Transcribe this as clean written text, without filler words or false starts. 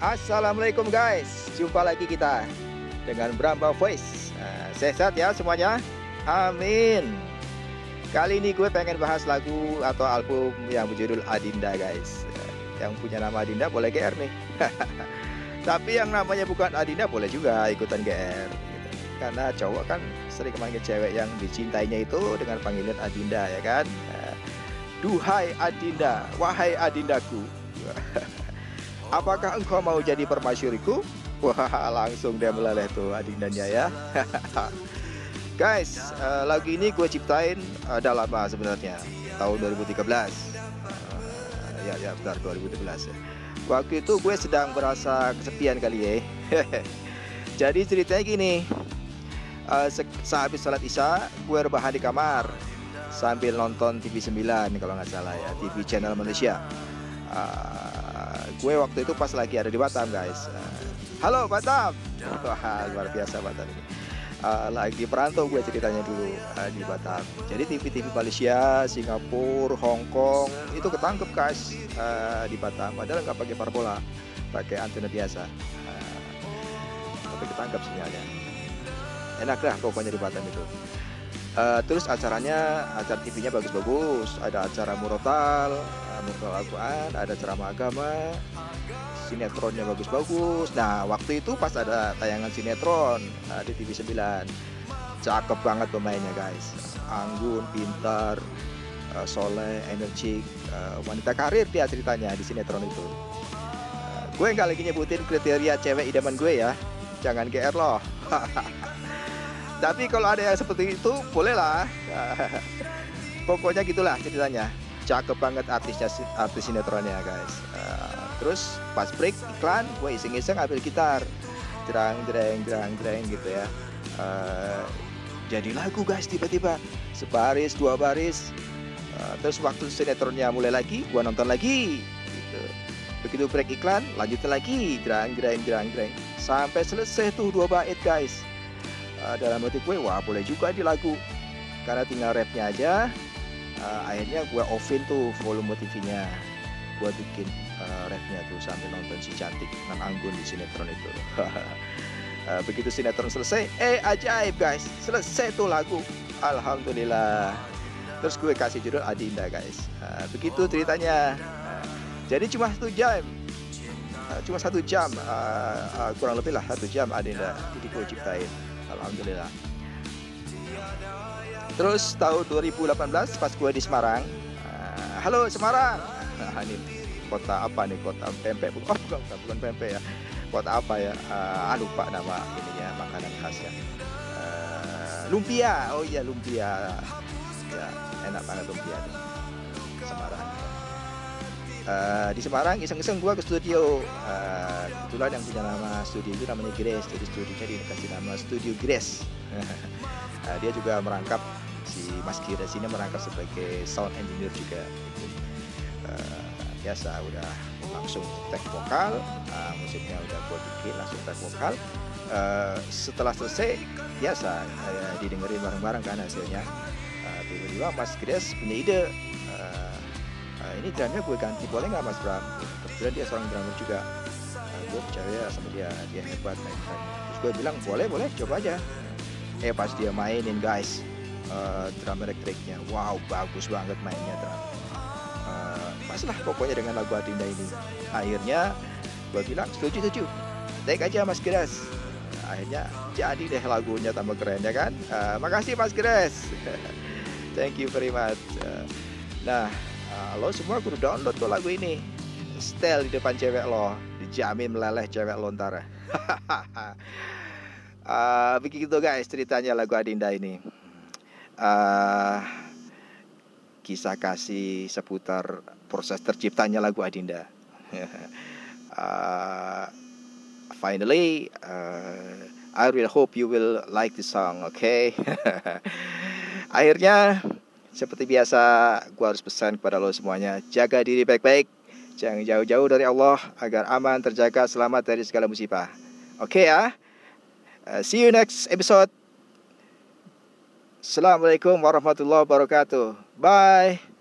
Assalamualaikum guys, jumpa lagi kita dengan Bramba Voice. Sehat ya semuanya, amin. Kali ini gue pengen bahas lagu atau album yang berjudul Adinda guys. Yang punya nama Adinda boleh GR nih. Tapi yang namanya bukan Adinda boleh juga ikutan GR gitu. Karena cowok kan sering manggil cewek yang dicintainya itu dengan panggilan Adinda ya kan. Duhai Adinda, wahai Adindaku. Apakah engkau mau jadi permasyuriku? Wah, langsung dia meleleh tuh adindanya ya. Guys, lagu ini gue ciptain udah lama sebenarnya, tahun 2013. Ya benar 2013 ya. Waktu itu gue sedang merasa kesepian kali ya. Jadi ceritanya gini, sehabis sholat isya gue rebahan di kamar sambil nonton TV9 kalau nggak salah ya, TV channel Malaysia. Gue waktu itu pas lagi ada di Batam guys. Halo Batam. Wah, luar biasa Batam ini. Lagi perantau gue ceritanya dulu di Batam. Jadi TV-TV Malaysia, Singapura, Hong Kong itu ketangkep guys di Batam. Padahal nggak pakai parabola, pakai antena biasa. Tapi ketangkep sinyalnya. Enak lah pokoknya di Batam itu. Terus acara TV-nya bagus-bagus. Ada acara murotal Al-Quran, ada ceramah agama, sinetronnya bagus-bagus. Nah waktu itu pas ada tayangan sinetron di TV 9, cakep banget pemainnya guys. Anggun, pintar, soleh, energik, wanita karir dia ceritanya di sinetron itu. Gue nggak lagi nyebutin kriteria cewek idaman gue ya, jangan GR loh. Tapi kalau ada yang seperti itu, bolehlah. Pokoknya gitulah ceritanya. Cakep banget artis sinetronnya guys. Terus pas break iklan, gue iseng-iseng ambil gitar, jerang-jerang gitu ya. Jadi lagu guys tiba-tiba, sebaris, dua baris. Terus waktu sinetronnya mulai lagi, gue nonton lagi. Gitu. Begitu break iklan, lanjutin lagi, jerang-jerang. Sampai selesai tuh 2 bait guys. Dalam hati gue, wah boleh juga di lagu, karena tinggal rapnya aja. Akhirnya gue offin tuh volume TV-nya, gue bikin rapnya tuh sambil nonton si cantik dan anggun di sinetron itu. Begitu sinetron selesai, ajaib guys, selesai tuh lagu, alhamdulillah. Terus gue kasih judul Adinda guys. Begitu ceritanya. Jadi cuma 1 jam. Kurang lebih lah 1 jam Adinda jadi gue ciptain, alhamdulillah. Terus tahun 2018 pas gue di Semarang, halo Semarang. Ini kota apa nih, kota pempek? Oh bukan pempek ya, kota apa ya? Lupa nama ininya, makanan khasnya. Lumpia. Oh iya lumpia ya, enak banget lumpia nih, Semarang. Di Semarang iseng-iseng gue ke studio. Kebetulan yang punya nama studio itu namanya Gres, jadi studionya dikasih nama Studio Gres. Dia juga merangkap, si Mas Gres ini merangkap sebagai sound engineer juga. Biasa udah langsung tag vokal, musiknya udah gue bikin langsung tag vokal. Setelah selesai biasa didengerin bareng-bareng kan hasilnya. Tiba-tiba Mas Gres punya ide, ini drumnya gue ganti boleh nggak Mas Bram? Kebetulan dia seorang drummer juga. Gue percaya sama dia hebat main. Terus gue bilang boleh coba aja. Pas dia mainin guys, drum elektriknya, wow bagus banget mainnya drum. Pas lah pokoknya dengan lagu Adinda ini. Akhirnya gue bilang setuju, take aja Mas Gres. Akhirnya jadi deh lagunya, tambah keren ya kan. Makasih Mas Gres. Thank you very much. Nah lo semua kudu download tuh lagu ini, setel di depan cewek lo, dijamin meleleh cewek lo ntar. Begitu guys ceritanya lagu Adinda ini. Kisah kasih seputar proses terciptanya lagu Adinda. Finally, I really hope you will like the song, okay? Akhirnya seperti biasa, gue harus pesan kepada lo semuanya, jaga diri baik-baik, jangan jauh-jauh dari Allah, agar aman, terjaga, selamat dari segala musibah. Oke ya. See you next episode. Assalamualaikum warahmatullahi wabarakatuh. Bye.